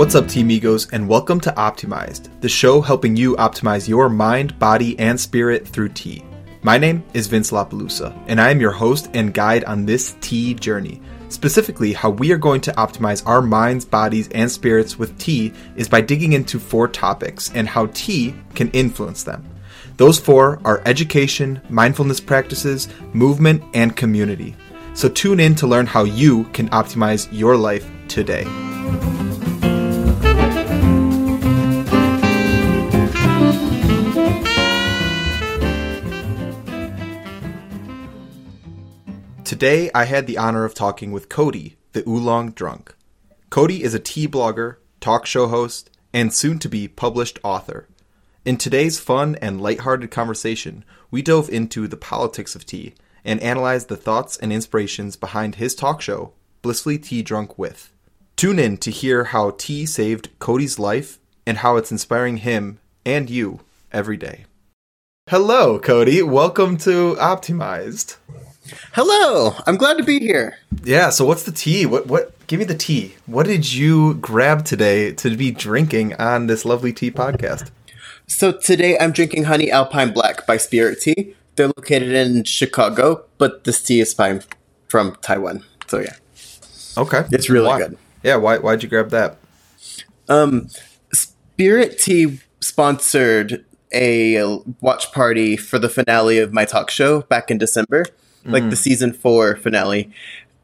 What's up, Tea Migos, and welcome to OpTEAmized, the show helping you optimize your mind, body, and spirit through tea. My name is Vince Lapalusa, and I am your host and guide on this tea journey. Specifically, how we are going to optimize our minds, bodies, and spirits with tea is by digging into four topics and how tea can influence them. Those four are education, mindfulness practices, movement, and community. So tune in to learn how you can optimize your life today. Today, I had the honor of talking with Cody, the Oolong Drunk. Cody is a tea blogger, talk show host, and soon-to-be published author. In today's fun and lighthearted conversation, we dove into the politics of tea and analyzed the thoughts and inspirations behind his talk show, Blissfully Tea Drunk With. Tune in to hear how tea saved Cody's life and how it's inspiring him and you every day. Hello, Cody. Welcome to OpTEAmized. Hello, I'm glad to be here. Yeah, so what's the tea? What? Give me the tea. What did you grab today to be drinking on this lovely tea podcast? So today I'm drinking Honey Alpine Black by Spirit Tea. They're located in Chicago, but this tea is from Taiwan. So yeah. Okay. It's really good. Yeah, why'd you grab that? Spirit Tea sponsored a watch party for the finale of my talk show back in December. The season 4 finale.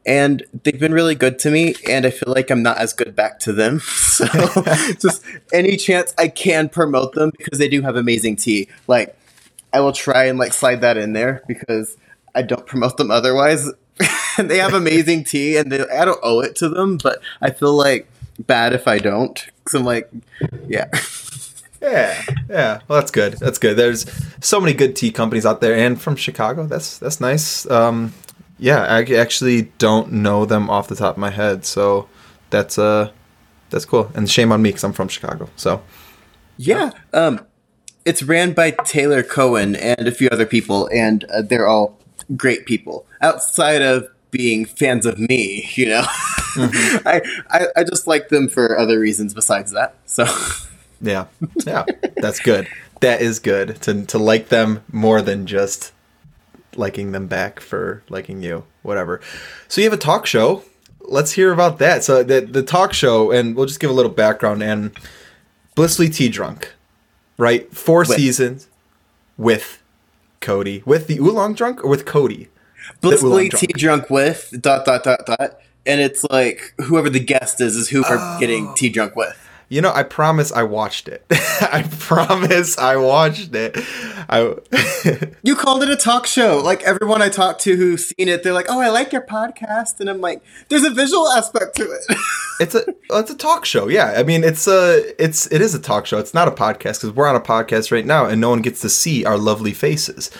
And they've been really good to me, and I feel like I'm not as good back to them. So just any chance I can promote them, because they do have amazing tea. Like, I will try and slide that in there, because I don't promote them otherwise. And they have amazing tea, and I don't owe it to them, but I feel bad if I don't. Because I'm yeah. Yeah. Well, that's good. There's so many good tea companies out there, and from Chicago. That's nice. Yeah, I actually don't know them off the top of my head, so that's cool. And shame on me, because I'm from Chicago. So yeah, it's ran by Taylor Cohen and a few other people, and they're all great people. Outside of being fans of me, you know, mm-hmm. I just like them for other reasons besides that. So. Yeah, that's good. That is good to like them more than just liking them back for liking you, whatever. So you have a talk show. Let's hear about that. So the talk show, and we'll just give a little background. And Blissfully Tea Drunk, right? 4 seasons with Cody, with the Oolong Drunk, or with Cody. Blissfully Tea Drunk with ... and it's whoever the guest is who we're getting tea drunk with. You know, I promise I watched it. You called it a talk show. Everyone I talked to who's seen it, they're like, oh, I like your podcast. And I'm like, there's a visual aspect to it. It's a talk show. Yeah. I mean, it is a talk show. It's not a podcast, because we're on a podcast right now and no one gets to see our lovely faces.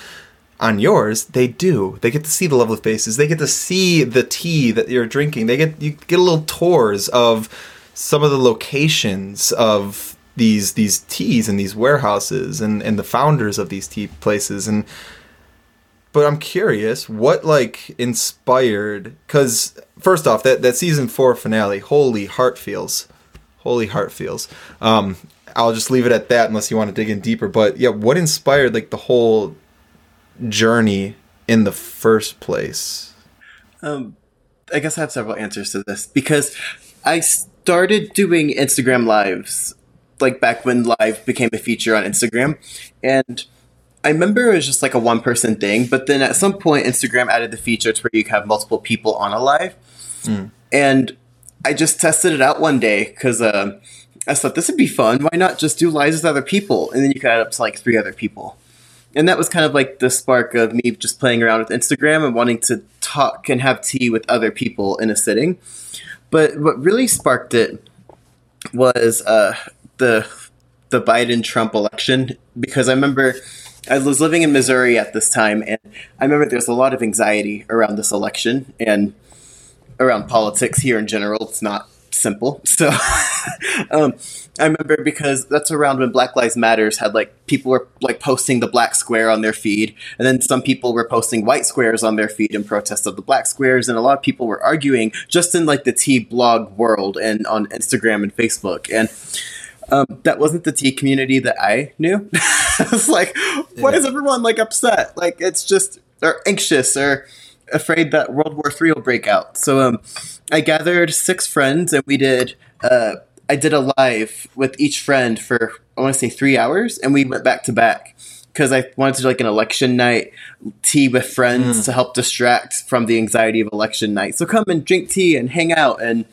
On yours, they do. They get to see the lovely faces. They get to see the tea that you're drinking. You get little tours of some of the locations of these teas and these warehouses and the founders of these tea places. And but I'm curious what inspired, because first off, that season 4 finale, holy heart feels. I'll just leave it at that unless you want to dig in deeper. But yeah, what inspired the whole journey in the first place? I guess I have several answers to this, because I started doing Instagram lives, back when live became a feature on Instagram. And I remember it was just a one-person thing, but then at some point Instagram added the feature to where you have multiple people on a live. And I just tested it out one day, because I thought this would be fun. Why not just do lives with other people? And then you could add up to 3 other people. And that was kind of the spark of me just playing around with Instagram and wanting to talk and have tea with other people in a sitting. But what really sparked it was the Biden-Trump election, because I remember I was living in Missouri at this time, and I remember there was a lot of anxiety around this election and around politics here in general. It's not simple. So I remember because that's around when Black Lives Matters had, like, people were like posting the black square on their feed, and then some people were posting white squares on their feed in protest of the black squares, and a lot of people were arguing just in, like, the tea blog world and on Instagram and Facebook. And that wasn't the tea community that I knew. It's like, why is everyone, like, upset? Like, it's just, or anxious, or afraid that World War III will break out. So I gathered 6 friends, and we did, I did a live with each friend for, I want to say, 3 hours, and we went back to back because I wanted to do, like, an election night tea with friends to help distract from the anxiety of election night. So come and drink tea and hang out and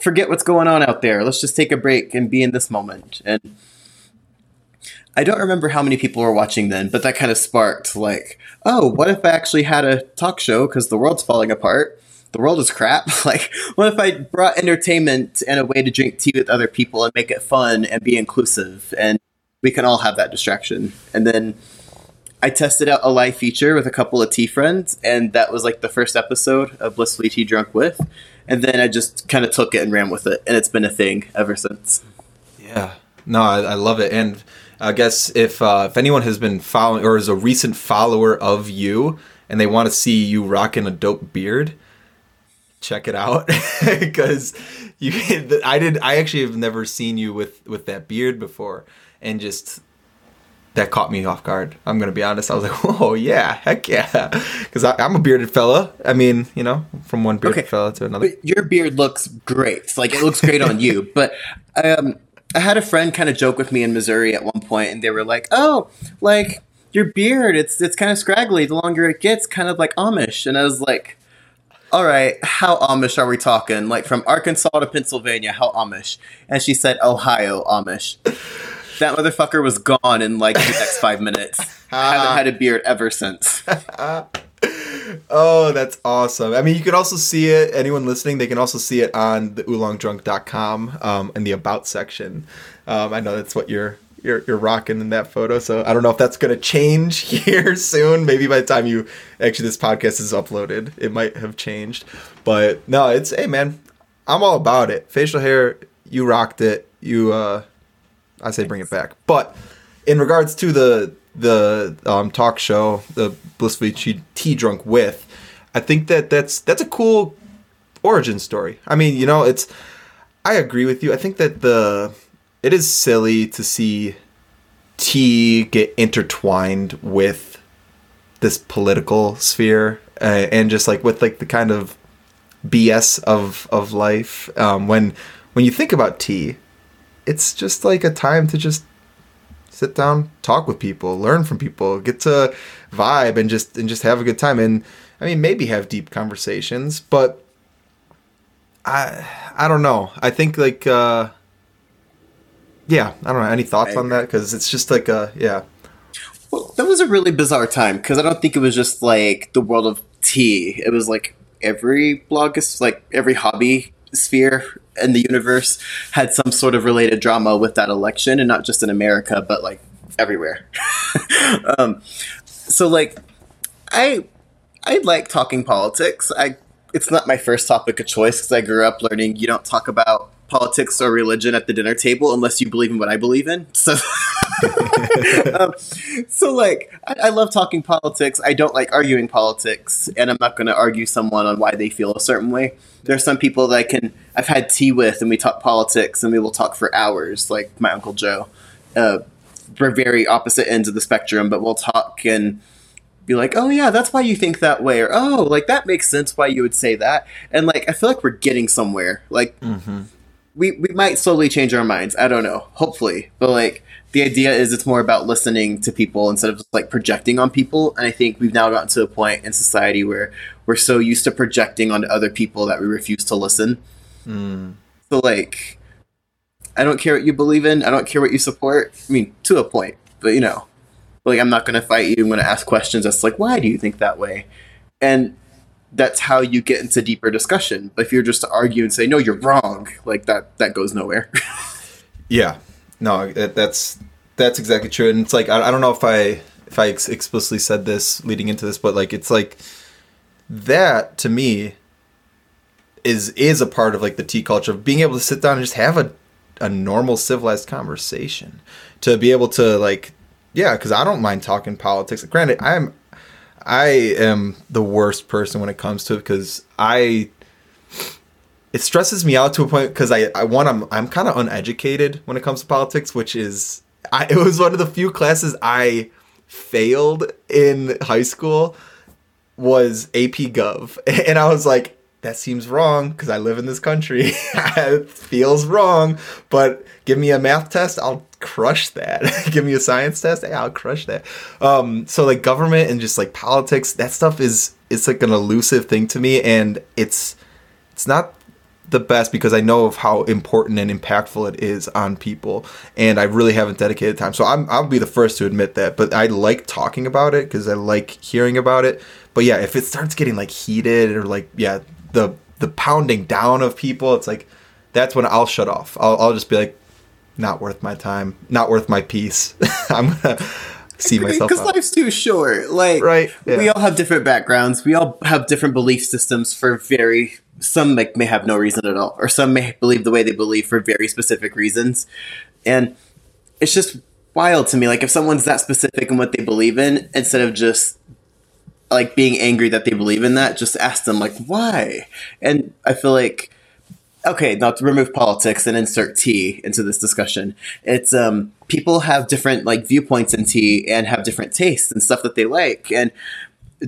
forget what's going on out there. Let's just take a break and be in this moment. And I don't remember how many people were watching then, but that kind of sparked, like, oh, what if I actually had a talk show because the world's falling apart? The world is crap. Like, what if I brought entertainment and a way to drink tea with other people and make it fun and be inclusive, and we can all have that distraction? And then I tested out a live feature with a couple of tea friends, and that was, like, the first episode of Blissfully Tea Drunk With. And then I just kind of took it and ran with it, and it's been a thing ever since. Yeah. No, I love it. And I guess if anyone has been following or is a recent follower of you and they want to see you rocking a dope beard, check it out, because I actually have never seen you with that beard before, and just that caught me off guard. I'm gonna be honest. I was like, whoa, yeah, heck yeah, because I'm a bearded fella. I mean, you know, from one bearded fella to another. But your beard looks great. Like, it looks great on you. But I had a friend kind of joke with me in Missouri at one point, and they were like, oh, like, your beard, it's kind of scraggly. The longer it gets, kind of like Amish. And I was like, all right, how Amish are we talking? Like, from Arkansas to Pennsylvania, how Amish? And she said, Ohio Amish. That motherfucker was gone in, like, the next 5 minutes. I haven't had a beard ever since. Oh, that's awesome. I mean, you can also see it, anyone listening, they can also see it on theoolongdrunk.com in the About section. I know that's what you're rocking in that photo, so I don't know if that's going to change here soon. Maybe by the time this podcast is uploaded, it might have changed. But no, hey man, I'm all about it. Facial hair, you rocked it. You, I say bring it back. But in regards to the talk show, the Blissfully Tea Drunk With, I think that's a cool origin story. I mean, you know, I agree with you. I think that it is silly to see tea get intertwined with this political sphere and just, like, with, like, the kind of BS of life. When you think about tea, it's just like a time to just sit down, talk with people, learn from people, get to vibe and just have a good time. And I mean, maybe have deep conversations, but I don't know. I think, like, yeah, I don't know. Any thoughts on that? Because it's just like Well, that was a really bizarre time, because I don't think it was just, like, the world of tea. It was, like, every blog, like, every hobby sphere in the universe had some sort of related drama with that election, and not just in America, but, like, everywhere. So, like, I like talking politics. It's not my first topic of choice, because I grew up learning you don't talk about politics or religion at the dinner table unless you believe in what I believe in. So, like, I love talking politics. I don't like arguing politics, and I'm not going to argue someone on why they feel a certain way. There are some people that I've had tea with, and we talk politics, and we will talk for hours, like my Uncle Joe. We're very opposite ends of the spectrum, but we'll talk and be like, oh yeah, that's why you think that way, or oh, like, that makes sense why you would say that. And, like, I feel like we're getting somewhere. Like, we might slowly change our minds. I don't know. Hopefully. But, like, the idea is it's more about listening to people instead of, like, projecting on people. And I think we've now gotten to a point in society where we're so used to projecting onto other people that we refuse to listen. So, like, I don't care what you believe in. I don't care what you support. I mean, to a point. But, you know, like, I'm not going to fight you. I'm going to ask questions. That's like, why do you think that way? And that's how you get into deeper discussion. If you're just to argue and say, no, you're wrong, like, that goes nowhere. Yeah, no, that's exactly true. And it's like, I don't know if I explicitly said this leading into this, but, like, it's like that to me is a part of like the tea culture of being able to sit down and just have a normal civilized conversation, to be able to like, yeah, because I don't mind talking politics. Granted, I am the worst person when it comes to it, because it stresses me out to a point, because I'm kind of uneducated when it comes to politics, which is it was one of the few classes I failed in high school, was AP Gov, and I was like, that seems wrong because I live in this country. It feels wrong, but give me a math test, I'll crush that. Give me a science test, yeah, I'll crush that. So like government and just like politics, that stuff it's like an elusive thing to me, and it's not the best because I know of how important and impactful it is on people, and I really haven't dedicated time. So I'll be the first to admit that, but I like talking about it because I like hearing about it. But yeah, if it starts getting like heated or like, yeah, the pounding down of people, it's like, that's when I'll shut off. I'll just be like, not worth my time, not worth my peace. I'm gonna see myself because life's too short. Like, right? Yeah. We all have different backgrounds. We all have different belief systems for some may have no reason at all, or some may believe the way they believe for very specific reasons. And it's just wild to me. Like, if someone's that specific in what they believe in, instead of just like being angry that they believe in that, just ask them like why. And I feel like, okay, now to remove politics and insert tea into this discussion, it's people have different like viewpoints in tea and have different tastes and stuff that they like. And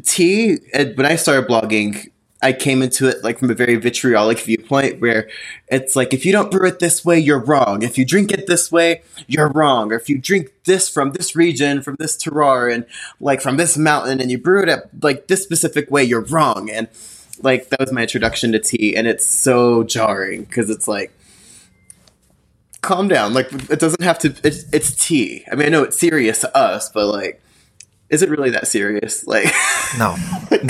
tea, when I started blogging, I came into it like from a very vitriolic viewpoint, where it's like, if you don't brew it this way, you're wrong. If you drink it this way, you're wrong. Or if you drink this from this region, from this terroir, and like from this mountain, and you brew it up like this specific way, you're wrong. And like, that was my introduction to tea, and it's so jarring because it's like, calm down. Like, it doesn't have to. It's tea. I mean, I know it's serious to us, but like, is it really that serious? Like, no,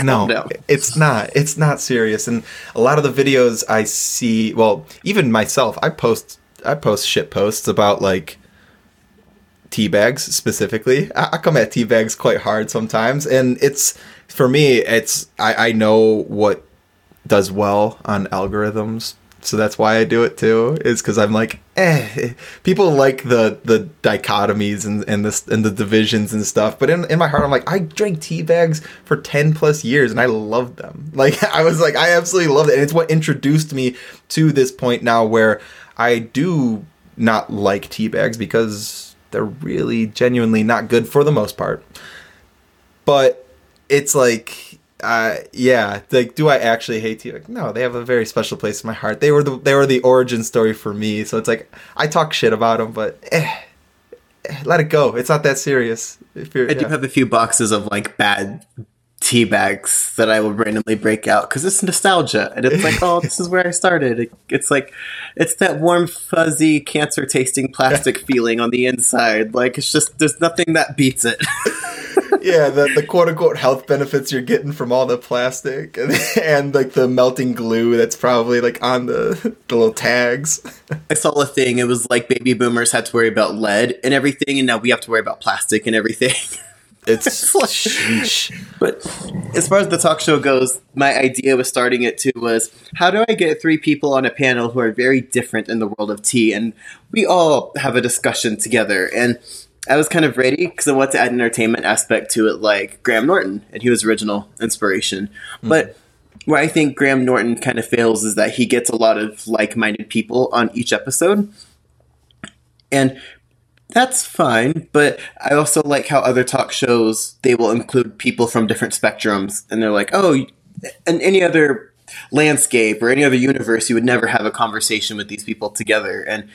no, it's not. It's not serious. And a lot of the videos I see, well, even myself, I post shit posts about like tea bags specifically. I come at tea bags quite hard sometimes, and it's, for me, it's, I know what does well on algorithms, so that's why I do it too, is because I'm like, people like the dichotomies and the divisions and stuff, but in my heart, I'm like, I drank tea bags for 10 plus years and I loved them. Like, I was like, I absolutely loved it, and it's what introduced me to this point now where I do not like tea bags because they're really genuinely not good for the most part. But it's like, yeah, like, do I actually hate tea? Like, no, they have a very special place in my heart. They were the origin story for me. So it's like, I talk shit about them, but let it go. It's not that serious. I do have a few boxes of like bad tea bags that I will randomly break out because it's nostalgia, and it's like, oh, this is where I started. It's like, it's that warm, fuzzy, cancer-tasting plastic feeling on the inside. Like, it's just, there's nothing that beats it. Yeah, the quote-unquote health benefits you're getting from all the plastic and like the melting glue that's probably like on the little tags. I saw a thing, it was like baby boomers had to worry about lead and everything, and now we have to worry about plastic and everything. It's like, sheesh. But as far as the talk show goes, my idea with starting it too was, how do I get three people on a panel who are very different in the world of tea, and we all have a discussion together? And I was kind of ready because I wanted to add an entertainment aspect to it, like Graham Norton, and he was original inspiration. Mm-hmm. But where I think Graham Norton kind of fails is that he gets a lot of like-minded people on each episode, and that's fine. But I also like how other talk shows, they will include people from different spectrums, and they're like, oh, and any other landscape or any other universe, you would never have a conversation with these people together. And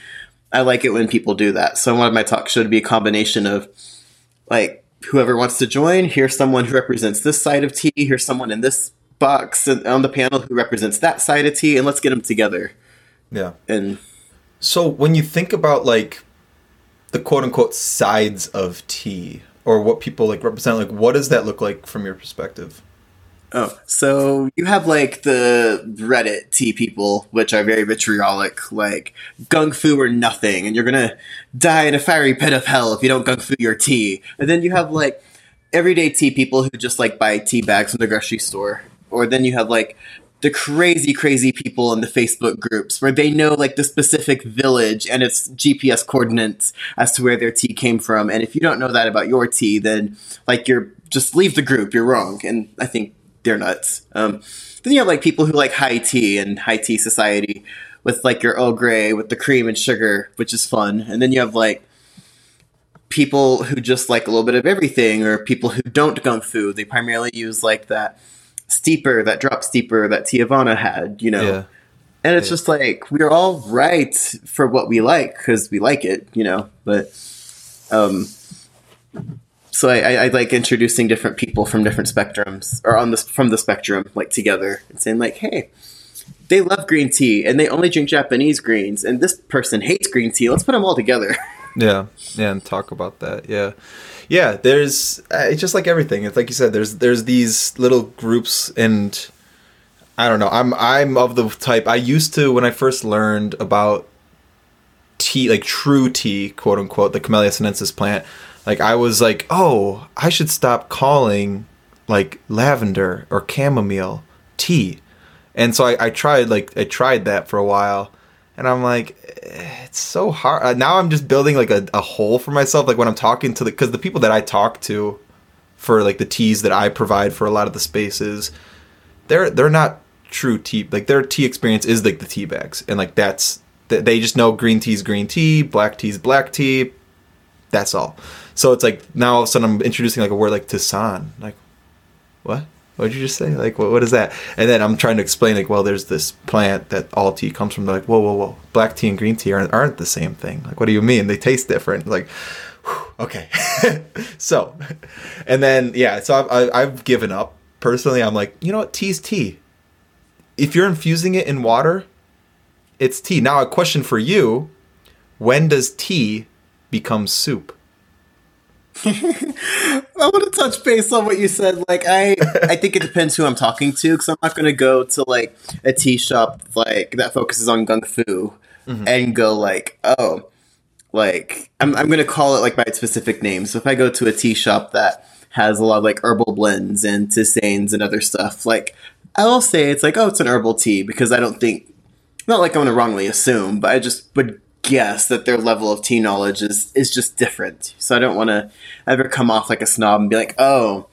I like it when people do that. So I wanted my talk show to be a combination of, like, whoever wants to join, here's someone who represents this side of tea, here's someone in this box on the panel who represents that side of tea, and let's get them together. Yeah. And so when you think about, like, the quote-unquote sides of tea, or what people, like, represent, like, what does that look like from your perspective? Oh, so you have, like, the Reddit tea people, which are very vitriolic, like, gung fu or nothing, and you're gonna die in a fiery pit of hell if you don't gung fu your tea. And then you have, like, everyday tea people who just, like, buy tea bags from the grocery store. Or then you have, like, the crazy, crazy people in the Facebook groups where they know like the specific village and its GPS coordinates as to where their tea came from. And if you don't know that about your tea, then like you're just leave the group. You're wrong. And I think they're nuts. Then you have like people who like high tea and high tea society with like your Earl Grey with the cream and sugar, which is fun. And then you have like people who just like a little bit of everything, or people who don't gung fu. They primarily use like that steeper, that drop steeper that Tea Havana had, you know. Yeah. And it's just like, we're all right for what we like because we like it, you know. But so I like introducing different people from different spectrums, or on this from the spectrum, like together, and saying like, hey, they love green tea and they only drink Japanese greens, and this person hates green tea. Let's put them all together. Yeah, and talk about that. Yeah. There's it's just like everything. It's like you said. There's these little groups, and I don't know. I'm of the type. I used to, when I first learned about tea, like true tea, quote unquote, the Camellia sinensis plant. Like I was like, oh, I should stop calling like lavender or chamomile tea. And so I tried that for a while. And I'm like, it's so hard. Now I'm just building like a hole for myself. Like when I'm talking to because the people that I talk to for like the teas that I provide for a lot of the spaces, they're not true tea. Like their tea experience is like the tea bags. And like that's, they just know green tea's green tea, black tea's black tea. That's all. So it's like now all of a sudden I'm introducing like a word like tisane. Like, what? What did you just say? Like, what is that? And then I'm trying to explain, like, well, there's this plant that all tea comes from. They're like, whoa. Black tea and green tea aren't the same thing. Like, what do you mean? They taste different. Like, whew, okay. So, and then, yeah, so I've given up. Personally, I'm like, you know what? Tea's tea. If you're infusing it in water, it's tea. Now, a question for you. When does tea become soup? I want to touch base on what you said. Like, I think it depends who I'm talking to, because I'm not going to go to like a tea shop like that focuses on gung fu and go like, oh, like I'm going to call it like by its specific name. So if I go to a tea shop that has a lot of like herbal blends and tisanes and other stuff, like I will say it's like, oh, it's an herbal tea, because I don't think, not like I'm going to wrongly assume, but I just would guess that their level of tea knowledge is just different. So I don't want to ever come off like a snob and be like, oh,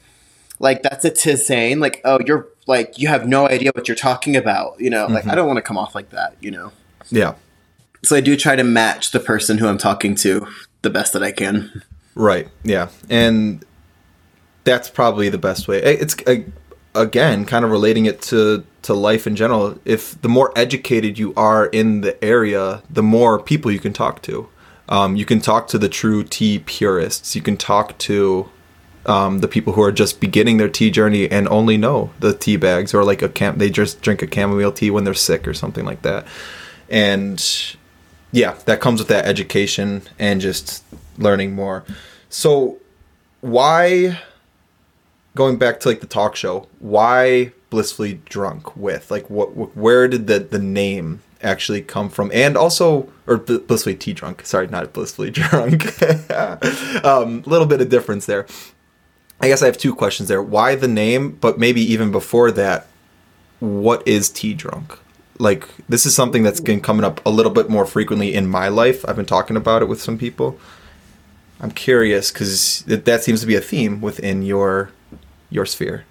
like that's a tisane. Like, oh, you're like, you have no idea what you're talking about. You know, like I don't want to come off like that, you know? Yeah. So I do try to match the person who I'm talking to the best that I can. Right. Yeah. And that's probably the best way. It's again, kind of relating it to life in general. If the more educated you are in the area, the more people you can talk to. You can talk to the true tea purists. You can talk to the people who are just beginning their tea journey and only know the tea bags, or like they just drink a chamomile tea when they're sick or something like that. And yeah, that comes with that education and just learning more. So why, going back to like the talk show, why Blissfully Drunk With? Like where did the name actually come from? And also, or Blissfully Tea Drunk, sorry, not Blissfully Drunk. Little bit of difference there. I guess I have two questions there. Why the name? But maybe even before that, what is tea drunk? Like, this is something that's been coming up a little bit more frequently in my life. I've been talking about it with some people. I'm curious, because that seems to be a theme within your sphere.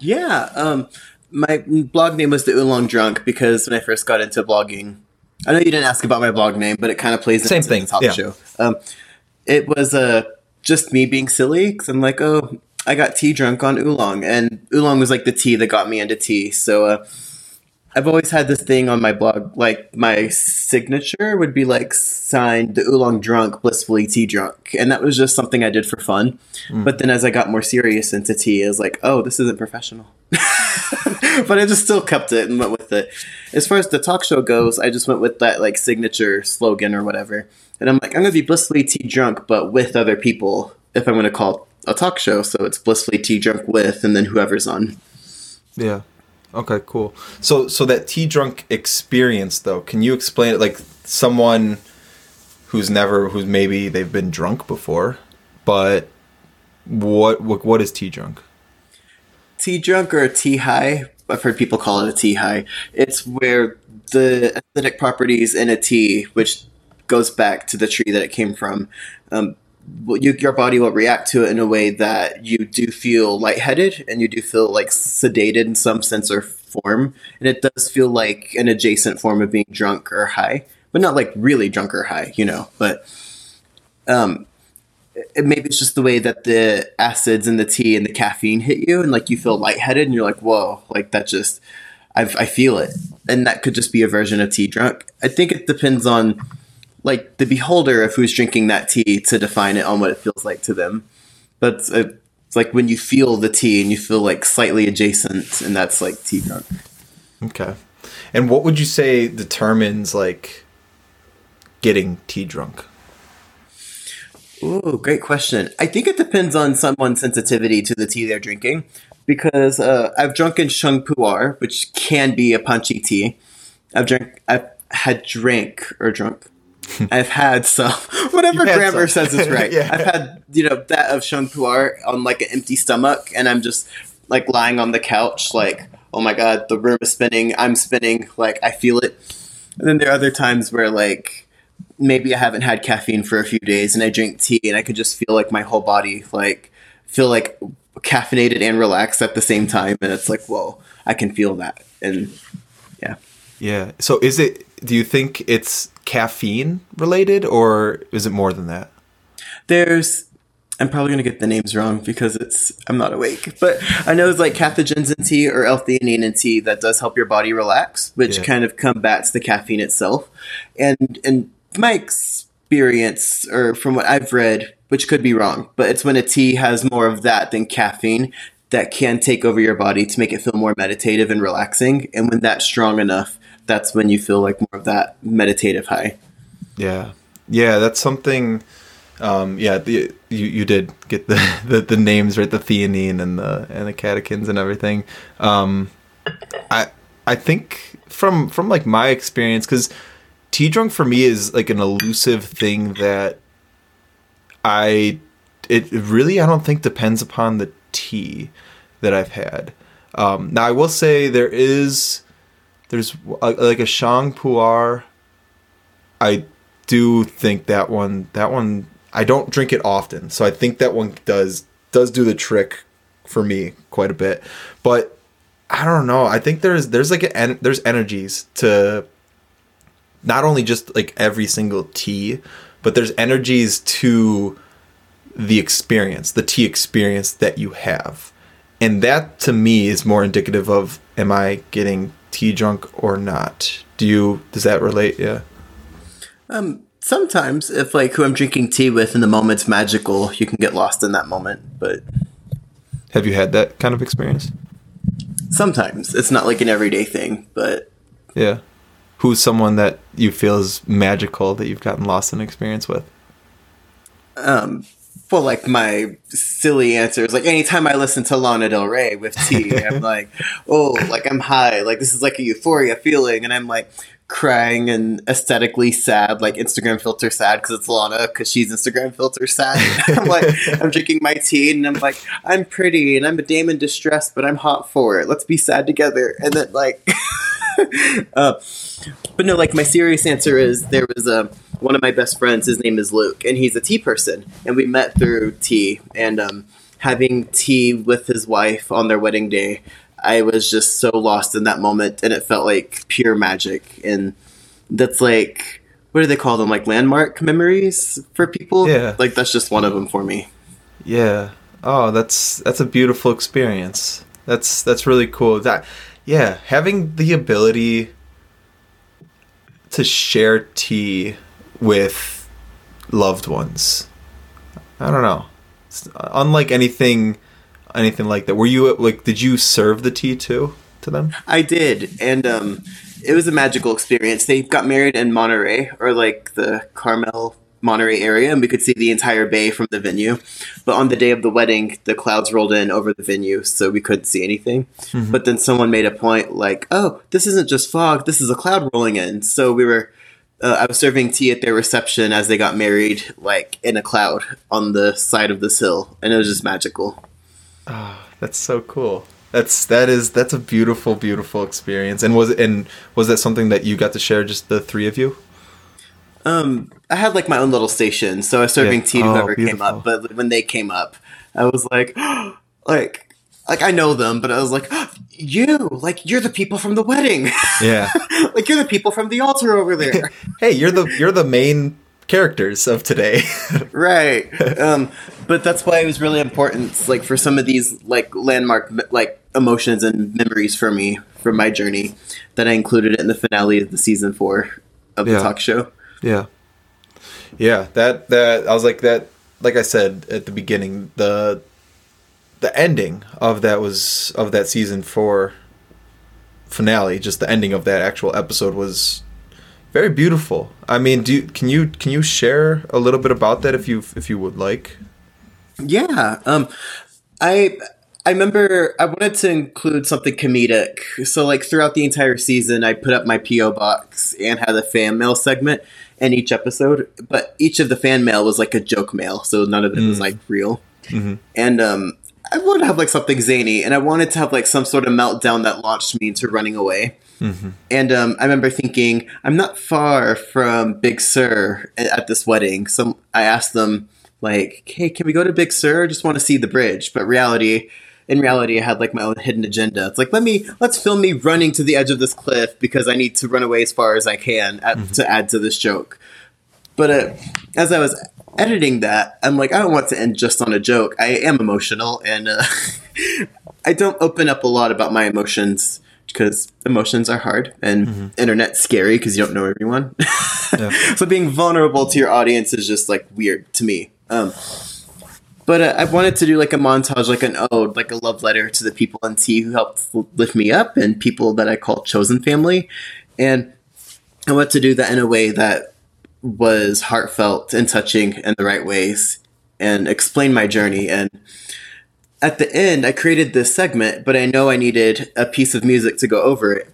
Yeah, my blog name was The Oolong Drunk, because when I first got into blogging, I know you didn't ask about my blog name, but it kind of plays same into thing. The talk show. It was just me being silly, because I'm like, oh, I got tea drunk on oolong, and oolong was like the tea that got me into tea. So I've always had this thing on my blog, like my signature would be like signed The Oolong Drunk, Blissfully Tea Drunk. And that was just something I did for fun. But then as I got more serious into tea, I was like, oh, this isn't professional. But I just still kept it and went with it. As far as the talk show goes, I just went with that like signature slogan or whatever. And I'm like, I'm going to be Blissfully Tea Drunk, but with other people, if I'm going to call a talk show. So it's Blissfully Tea Drunk With, and then whoever's on. Yeah. Okay, cool. So that tea drunk experience, though, can you explain it? Like someone who's maybe they've been drunk before, but what is tea drunk? Tea drunk, or tea high, I've heard people call it a tea high. It's where the acidic properties in a tea, which goes back to the tree that it came from, your body will react to it in a way that you do feel lightheaded and you do feel like sedated in some sense or form. And it does feel like an adjacent form of being drunk or high, but not like really drunk or high, you know, but maybe it's just the way that the acids in the tea and the caffeine hit you and like you feel lightheaded and you're like, whoa, like that just, I feel it. And that could just be a version of tea drunk. I think it depends on like the beholder of who's drinking that tea to define it on what it feels like to them. But it's like when you feel the tea and you feel like slightly adjacent, and that's like tea drunk. Okay. And what would you say determines like getting tea drunk? Ooh, great question. I think it depends on someone's sensitivity to the tea they're drinking, because I've drunken Sheng Pu'er, which can be a punchy tea. I've had some, whatever grammar some. Says is right. Yeah. I've had, you know, that of Sheng Pu'er on like an empty stomach, and I'm just like lying on the couch, like, oh my God, the room is spinning. I'm spinning. Like I feel it. And then there are other times where like maybe I haven't had caffeine for a few days and I drink tea and I could just feel like my whole body, like feel like caffeinated and relaxed at the same time. And it's like, whoa, I can feel that. And yeah. Yeah. So is it, do you think it's caffeine related or is it more than that? I'm probably going to get the names wrong because I'm not awake, but I know it's like cathogens in tea or L-theanine in tea that does help your body relax, which kind of combats the caffeine itself. And my experience, or from what I've read, which could be wrong, but it's when a tea has more of that than caffeine that can take over your body to make it feel more meditative and relaxing. And when that's strong enough, that's when you feel like more of that meditative high. Yeah. Yeah. That's something. You did get the names, right? The theanine and the catechins and everything. I think from like my experience, cause tea drunk for me is like an elusive thing that I don't think depends upon the tea that I've had. Now I will say there's like a Sheng Pu'er. I do think that one, I don't drink it often. So I think that one does do the trick for me quite a bit, but I don't know. I think there's energies to not only just like every single tea, but there's energies to the experience, the tea experience that you have. And that to me is more indicative of, am I getting tea drunk or not? Does that relate? Yeah. Sometimes if like who I'm drinking tea with in the moment's magical, you can get lost in that moment. But have you had that kind of experience? Sometimes it's not like an everyday thing, but yeah. Who's someone that you feel is magical that you've gotten lost in experience with? Well, like my silly answer is like anytime I listen to Lana Del Rey with tea, I'm like, oh, like I'm high, like this is like a euphoria feeling, and I'm like crying and aesthetically sad, like Instagram filter sad, because it's Lana, because she's Instagram filter sad. I'm like, I'm drinking my tea and I'm like, I'm pretty and I'm a dame in distress, but I'm hot for it. Let's be sad together. And then like, but no, like my serious answer is there was one of my best friends. His name is Luke, and he's a tea person, and we met through tea. And having tea with his wife on their wedding day, I was just so lost in that moment, and it felt like pure magic. And that's like, what do they call them? Like landmark memories for people? Yeah. Like that's just one of them for me. Yeah. Oh, that's a beautiful experience. That's really cool. Yeah. Having the ability to share tea with loved ones. I don't know. It's unlike anything like that. Were you like, did you serve the tea to them? I did. And it was a magical experience. They got married in Monterey, or like the Carmel Monterey area, and we could see the entire bay from the venue. But on the day of the wedding, the clouds rolled in over the venue, so we couldn't see anything. Mm-hmm. But then someone made a point like, oh, this isn't just fog, this is a cloud rolling in. So we were I was serving tea at their reception as they got married, like in a cloud on the side of this hill, and it was just magical. Oh, that's so cool. That's a beautiful, beautiful experience. And was that something that you got to share, just the three of you? I had like my own little station, so I was serving tea to whoever came up. But when they came up, I was like, like I know them, but I was like, you're the people from the wedding. Yeah, like you're the people from the altar over there. Hey, you're the main characters of today. Right. But that's why it was really important, like, for some of these like landmark like emotions and memories for me from my journey, that I included it in the finale of the season 4 of the talk show. Yeah. That I was like, that, like I said at the beginning, the ending of that was, of that season 4 finale, just the ending of that actual episode was very beautiful. I mean, can you share a little bit about that if you would like? Yeah. I remember I wanted to include something comedic. So like throughout the entire season, I put up my P.O. box and had a fan mail segment in each episode, but each of the fan mail was like a joke mail. So none of it was like real. Mm-hmm. And, I wanted to have like something zany, and I wanted to have like some sort of meltdown that launched me into running away. Mm-hmm. And I remember thinking, I'm not far from Big Sur at this wedding. So I asked them, like, hey, can we go to Big Sur? I just want to see the bridge. But in reality, I had like my own hidden agenda. It's like, let's film me running to the edge of this cliff because I need to run away as far as I can to add to this joke. But as I was editing that, I'm like, I don't want to end just on a joke. I am emotional, and I don't open up a lot about my emotions, because emotions are hard, and internet's scary because you don't know everyone. Yeah. So being vulnerable to your audience is just like weird to me. But I wanted to do like a montage, like an ode, like a love letter to the people in tea who helped lift me up, and people that I call chosen family. And I wanted to do that in a way that was heartfelt and touching in the right ways, and explain my journey. And at the end, I created this segment, but I know I needed a piece of music to go over it.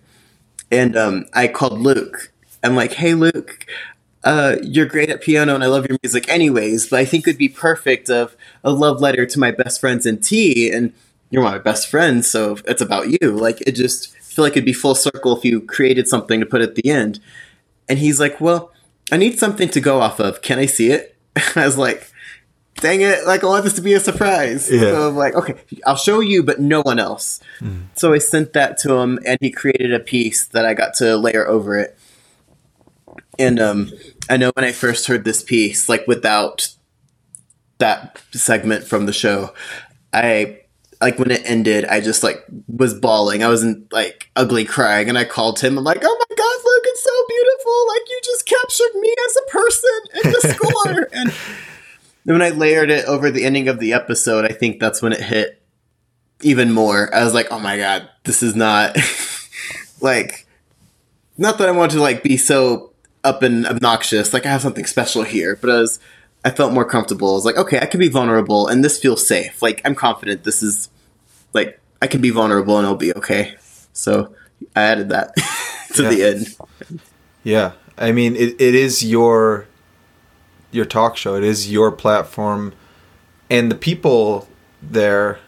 And I called Luke. I'm like, hey, Luke, you're great at piano and I love your music anyways, but I think it'd be perfect of a love letter to my best friends in tea, and you're one of my best friends, so it's about you. Like, it just, I feel like it'd be full circle if you created something to put at the end. And he's like, well, I need something to go off of. Can I see it? I was like, dang it, like I want this to be a surprise. Yeah. So I'm like, okay, I'll show you, but no one else. So I sent that to him, and he created a piece that I got to layer over it. And I know when I first heard this piece, like without that segment from the show, I like when it ended, I just like was bawling. I was in like ugly crying, and I called him. I'm like, oh my God, Luke, it's so beautiful. Like, you just captured me as a person in the score. And when I layered it over the ending of the episode, I think that's when it hit even more. I was like, oh my God, this is not like, not that I wanted to like be so up and obnoxious, like I have something special here, but I felt more comfortable. I was like, okay, I can be vulnerable and this feels safe. Like, I'm confident this is like, I can be vulnerable and it'll be okay. So I added that to the end. Yeah. I mean, it is your talk show, it is your platform, and the people there,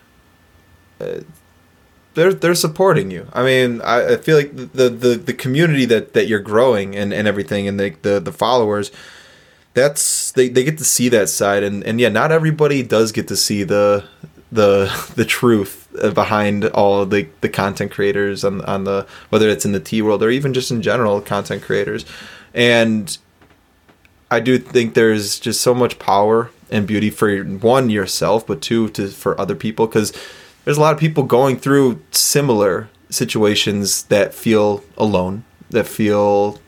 they're supporting you. I mean, I feel like the community that you're growing and everything, and the followers, that's they get to see that side, and yeah, not everybody does get to see the truth behind all the content creators on the, whether it's in the tea world or even just in general content creators. And I do think there's just so much power and beauty for, one, yourself, but two, for other people, because there's a lot of people going through similar situations that feel alone, that feel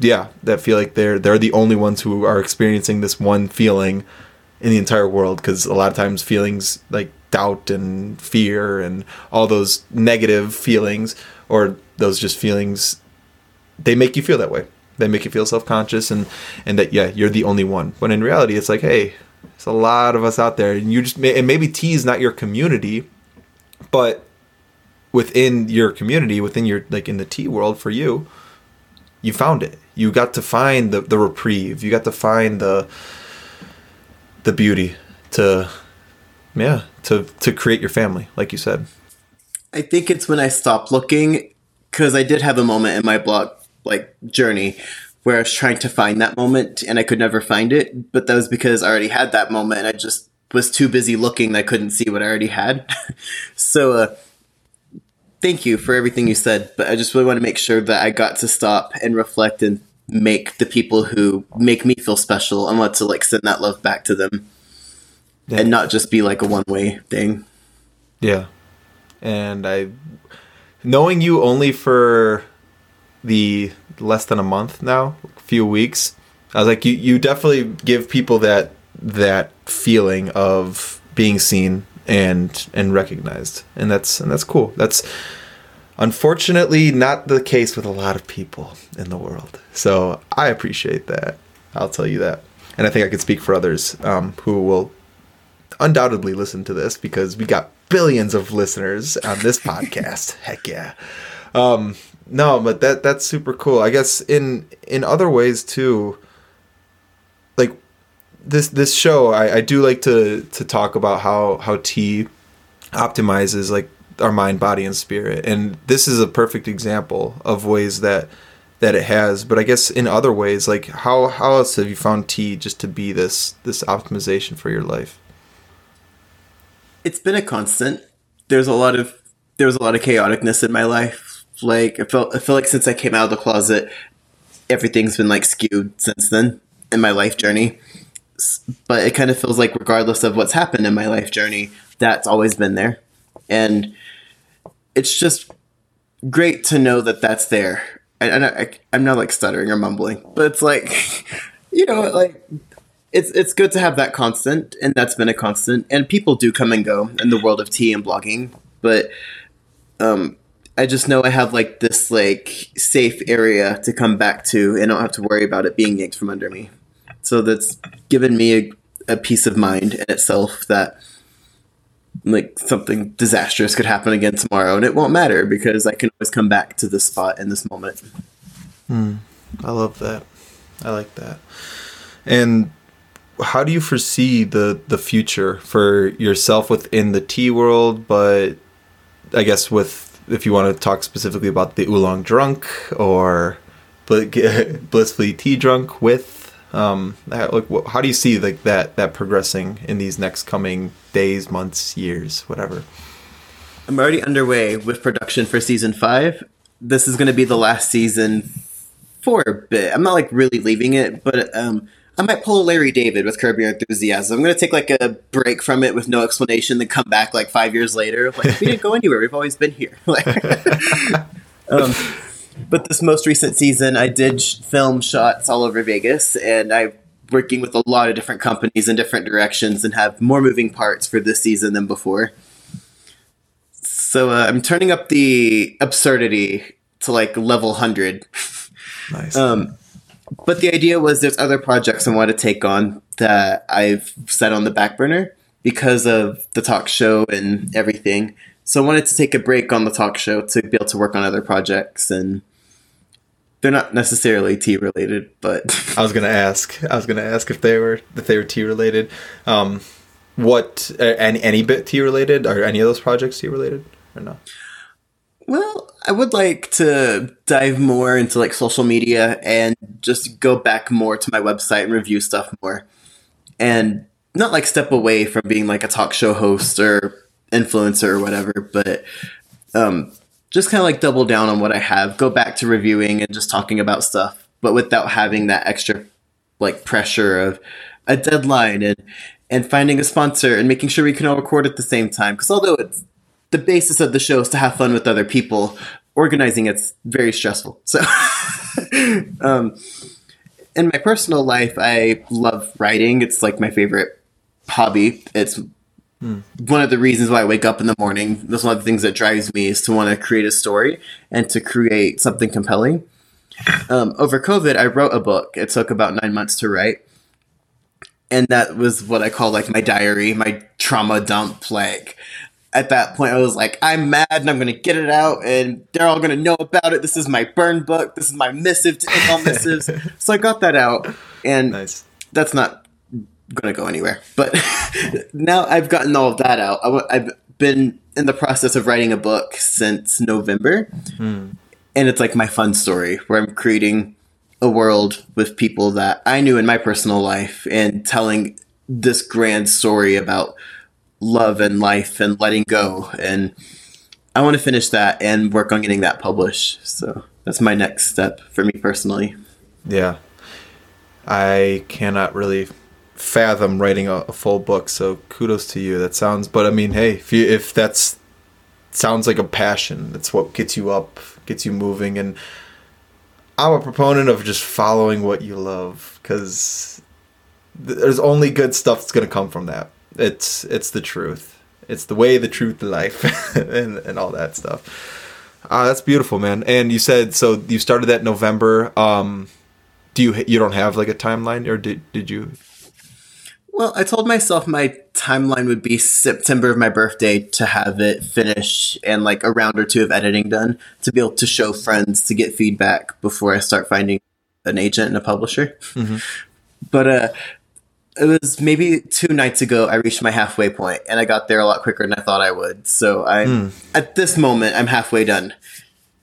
like they're the only ones who are experiencing this one feeling in the entire world, because a lot of times feelings like doubt and fear and all those negative feelings, or those just feelings, they make you feel that way. They make you feel self-conscious and that, yeah, you're the only one. When in reality, it's like, hey, there's a lot of us out there. And you just and maybe tea is not your community, but within your community, within your, like in the tea world for you, you found it. You got to find the reprieve. You got to find the beauty to create your family, like you said. I think it's when I stopped looking, because I did have a moment in my blog journey where I was trying to find that moment and I could never find it. But that was because I already had that moment. And I just was too busy looking that I couldn't see what I already had. So thank you for everything you said. But I just really want to make sure that I got to stop and reflect and make the people who make me feel special and want to send that love back to them. Yeah. And not just be a one-way thing. Yeah. And knowing you only for the less than a month now, a few weeks, I was like, you definitely give people that feeling of being seen and recognized. And that's cool. That's unfortunately not the case with a lot of people in the world. So I appreciate that. I'll tell you that. And I think I could speak for others who will undoubtedly listen to this, because we got billions of listeners on this podcast. Heck yeah. No, but that's super cool. I guess in other ways too, this show, I do like to talk about how tea optimizes our mind, body, and spirit. And this is a perfect example of ways that it has. But I guess in other ways, how else have you found tea just to be this optimization for your life? It's been a constant. There was a lot of chaoticness in my life. I feel like since I came out of the closet, everything's been skewed since then in my life journey. But it kind of feels like regardless of what's happened in my life journey, that's always been there. And it's just great to know that that's there. And I'm not stuttering or mumbling, but it's it's good to have that constant, and that's been a constant. And people do come and go in the world of tea and blogging, but I just know I have this safe area to come back to, and I don't have to worry about it being yanked from under me. So that's given me a peace of mind in itself that something disastrous could happen again tomorrow, and it won't matter because I can always come back to this spot in this moment. I love that. I like that. And how do you foresee the future for yourself within the tea world? But I guess if you want to talk specifically about the Oolong Drunk or Blissfully Tea Drunk With, how do you see that progressing in these next coming days, months, years, whatever? I'm already underway with production for season 5. This is going to be the last season for a bit. I'm not really leaving it, but I might pull a Larry David with Curb Your Enthusiasm. I'm going to take a break from it with no explanation, then come back 5 years later. We didn't go anywhere. We've always been here. But this most recent season, I did film shots all over Vegas, and I'm working with a lot of different companies in different directions and have more moving parts for this season than before. So I'm turning up the absurdity to level 100. Nice. But the idea was there's other projects I want to take on that I've set on the back burner because of the talk show and everything. So I wanted to take a break on the talk show to be able to work on other projects. And they're not necessarily tea related, but I was going to ask if they were tea related. Any bit tea related? Are any of those projects tea related or no? Well, I would like to dive more into social media and just go back more to my website and review stuff more, and not step away from being a talk show host or influencer or whatever, but just kind of double down on what I have, go back to reviewing and just talking about stuff, but without having that extra pressure of a deadline and finding a sponsor and making sure we can all record at the same time. Because although it's the basis of the show is to have fun with other people, organizing it's very stressful. So in my personal life, I love writing. It's my favorite hobby. It's one of the reasons why I wake up in the morning. That's one of the things that drives me, is to want to create a story and to create something compelling. Over COVID, I wrote a book. It took about 9 months to write. And that was what I call my diary, my trauma dump. At that point, I was I'm mad and I'm going to get it out and they're all going to know about it. This is my burn book. This is my missive to end all missives. So I got that out, and nice. That's not going to go anywhere. But now I've gotten all of that out. I've been in the process of writing a book since November. Mm. And it's like my fun story where I'm creating a world with people that I knew in my personal life and telling this grand story about love and life and letting go. And I want to finish that and work on getting that published. So that's my next step for me personally. Yeah. I cannot really fathom writing a full book, so kudos to you. That sounds, but I mean, hey, if that's sounds like a passion, that's what gets you up, gets you moving. And I'm a proponent of just following what you love, because there's only good stuff that's going to come from that. It's the truth. It's the way, the truth, the life, and all that stuff. That's beautiful, man. And you said, so you started that November. Do you don't have like a timeline, or did you? Well, I told myself my timeline would be September of my birthday to have it finished and like a round or two of editing done to be able to show friends, to get feedback before I start finding an agent and a publisher. Mm-hmm. But it was maybe 2 nights ago I reached my halfway point, and I got there a lot quicker than I thought I would. So I'm at this moment, I'm halfway done.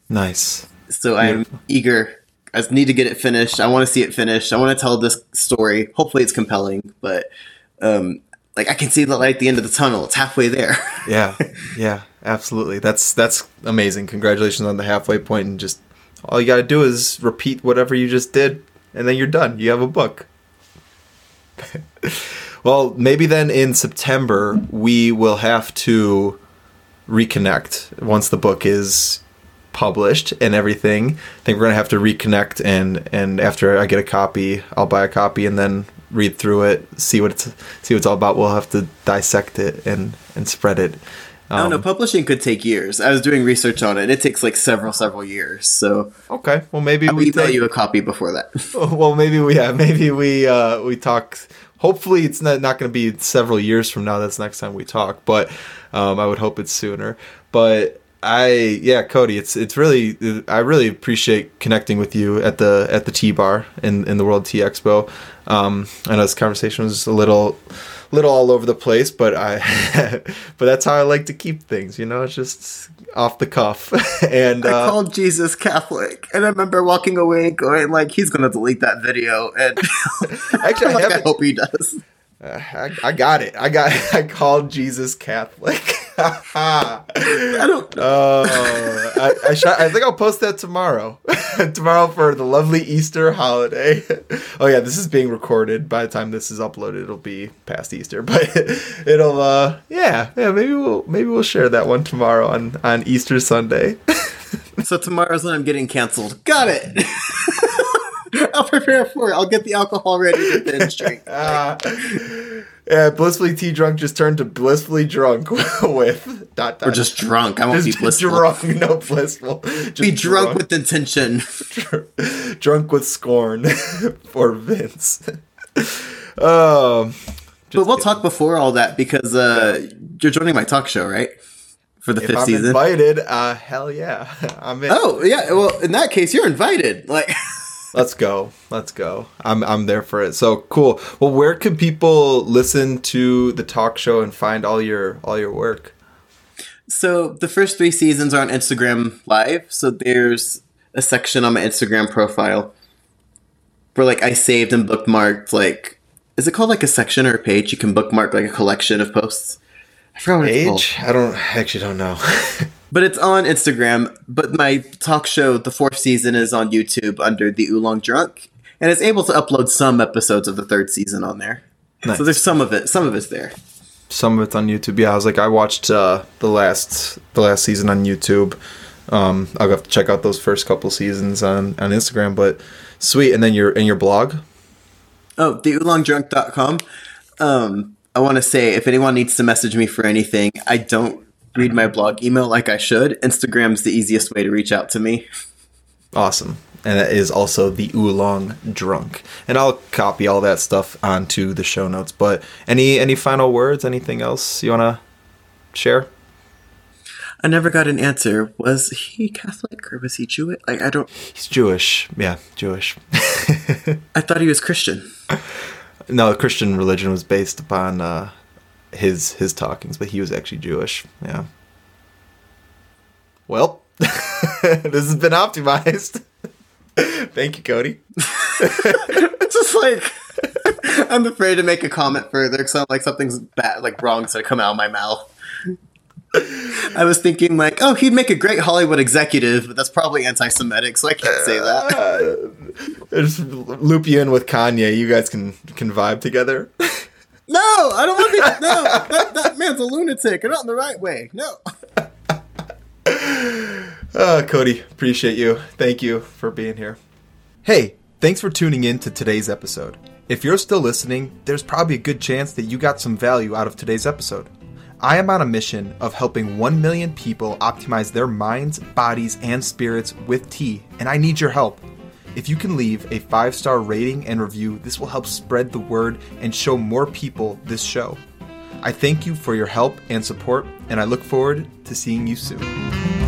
Nice. So beautiful. I'm eager. I need to get it finished. I want to see it finished. I want to tell this story. Hopefully it's compelling, but like I can see the light at the end of the tunnel. It's halfway there. Yeah, absolutely. That's amazing. Congratulations on the halfway point, and just all you got to do is repeat whatever you just did, and then you're done. You have a book. Well, maybe then in September we will have to reconnect once the book is published and everything. I think we're gonna have to reconnect, and after I get a copy, I'll buy a copy and then read through it, see what it's all about. We'll have to dissect it and spread it. I don't know, publishing could take years. I was doing research on it. It takes like several years. So okay, well maybe I'll email you a copy before that. Well, maybe we talk. Hopefully it's not going to be several years from now. That's next time we talk, but I would hope it's sooner. But Cody, it's really, I really appreciate connecting with you at the tea bar in the World Tea Expo. I know this conversation was a little all over the place, but but that's how I like to keep things, you know, it's just off the cuff. And I called Jesus Catholic, and I remember walking away going like, he's going to delete that video. And actually, like, I hope he does. I got it. I called Jesus Catholic. I don't know. I think I'll post that tomorrow. Tomorrow for the lovely Easter holiday. Oh yeah, this is being recorded. By the time this is uploaded, it'll be past Easter. But it'll maybe we'll share that one tomorrow on Easter Sunday. So tomorrow's when I'm getting canceled. Got it. I'll prepare for it. I'll get the alcohol ready to binge drink. Yeah, Blissfully Tea Drunk just turned to Blissfully Drunk with . Or just drunk. I won't be blissful. Drunk, no blissful. Just be drunk with intention. Drunk with scorn for Vince. But we'll talk before all that, because you're joining my talk show, right? For the 5th season. If I'm invited, hell yeah. I'm in. Oh, yeah. Well, in that case, you're invited. Like... Let's go. I'm there for it. So cool. Well, where can people listen to the talk show and find all your work? So the first 3 seasons are on Instagram Live. So there's a section on my Instagram profile where like I saved and bookmarked, like, is it called like a section or a page? You can bookmark like a collection of posts. I forgot what it's called. I actually don't know. But it's on Instagram. But my talk show, the 4th season, is on YouTube under The Oolong Drunk. And it's able to upload some episodes of the 3rd season on there. Nice. So there's some of it. Some of it's there. Some of it's on YouTube. Yeah, I was like, I watched the last season on YouTube. I'll have to check out those first couple seasons on Instagram. But sweet. And then your blog? Oh, theoolongdrunk.com. I want to say, if anyone needs to message me for anything, I don't read my blog email like I should. Instagram's the easiest way to reach out to me. Awesome. And that is also The Oolong Drunk. And I'll copy all that stuff onto the show notes. But any final words? Anything else you want to share? I never got an answer. Was he Catholic or was he Jewish? Like, I don't... He's Jewish. Yeah, Jewish. I thought he was Christian. No, Christian religion was based upon... his talkings, but he was actually Jewish. Yeah, well, this has been OpTEAmized. Thank you, Cody. It's just like, I'm afraid to make a comment further because I'm like, something's bad, like wrong's gonna come out of my mouth. I was thinking like, oh, he'd make a great Hollywood executive, but that's probably anti-Semitic, so I can't say that. Just loop you in with Kanye. You guys can vibe together. No, I don't want to. No, that man's a lunatic. Not in the right way. No. Cody, appreciate you. Thank you for being here. Hey, thanks for tuning in to today's episode. If you're still listening, there's probably a good chance that you got some value out of today's episode. I am on a mission of helping 1 million people optimize their minds, bodies, and spirits with tea, and I need your help. If you can leave a 5-star rating and review, this will help spread the word and show more people this show. I thank you for your help and support, and I look forward to seeing you soon.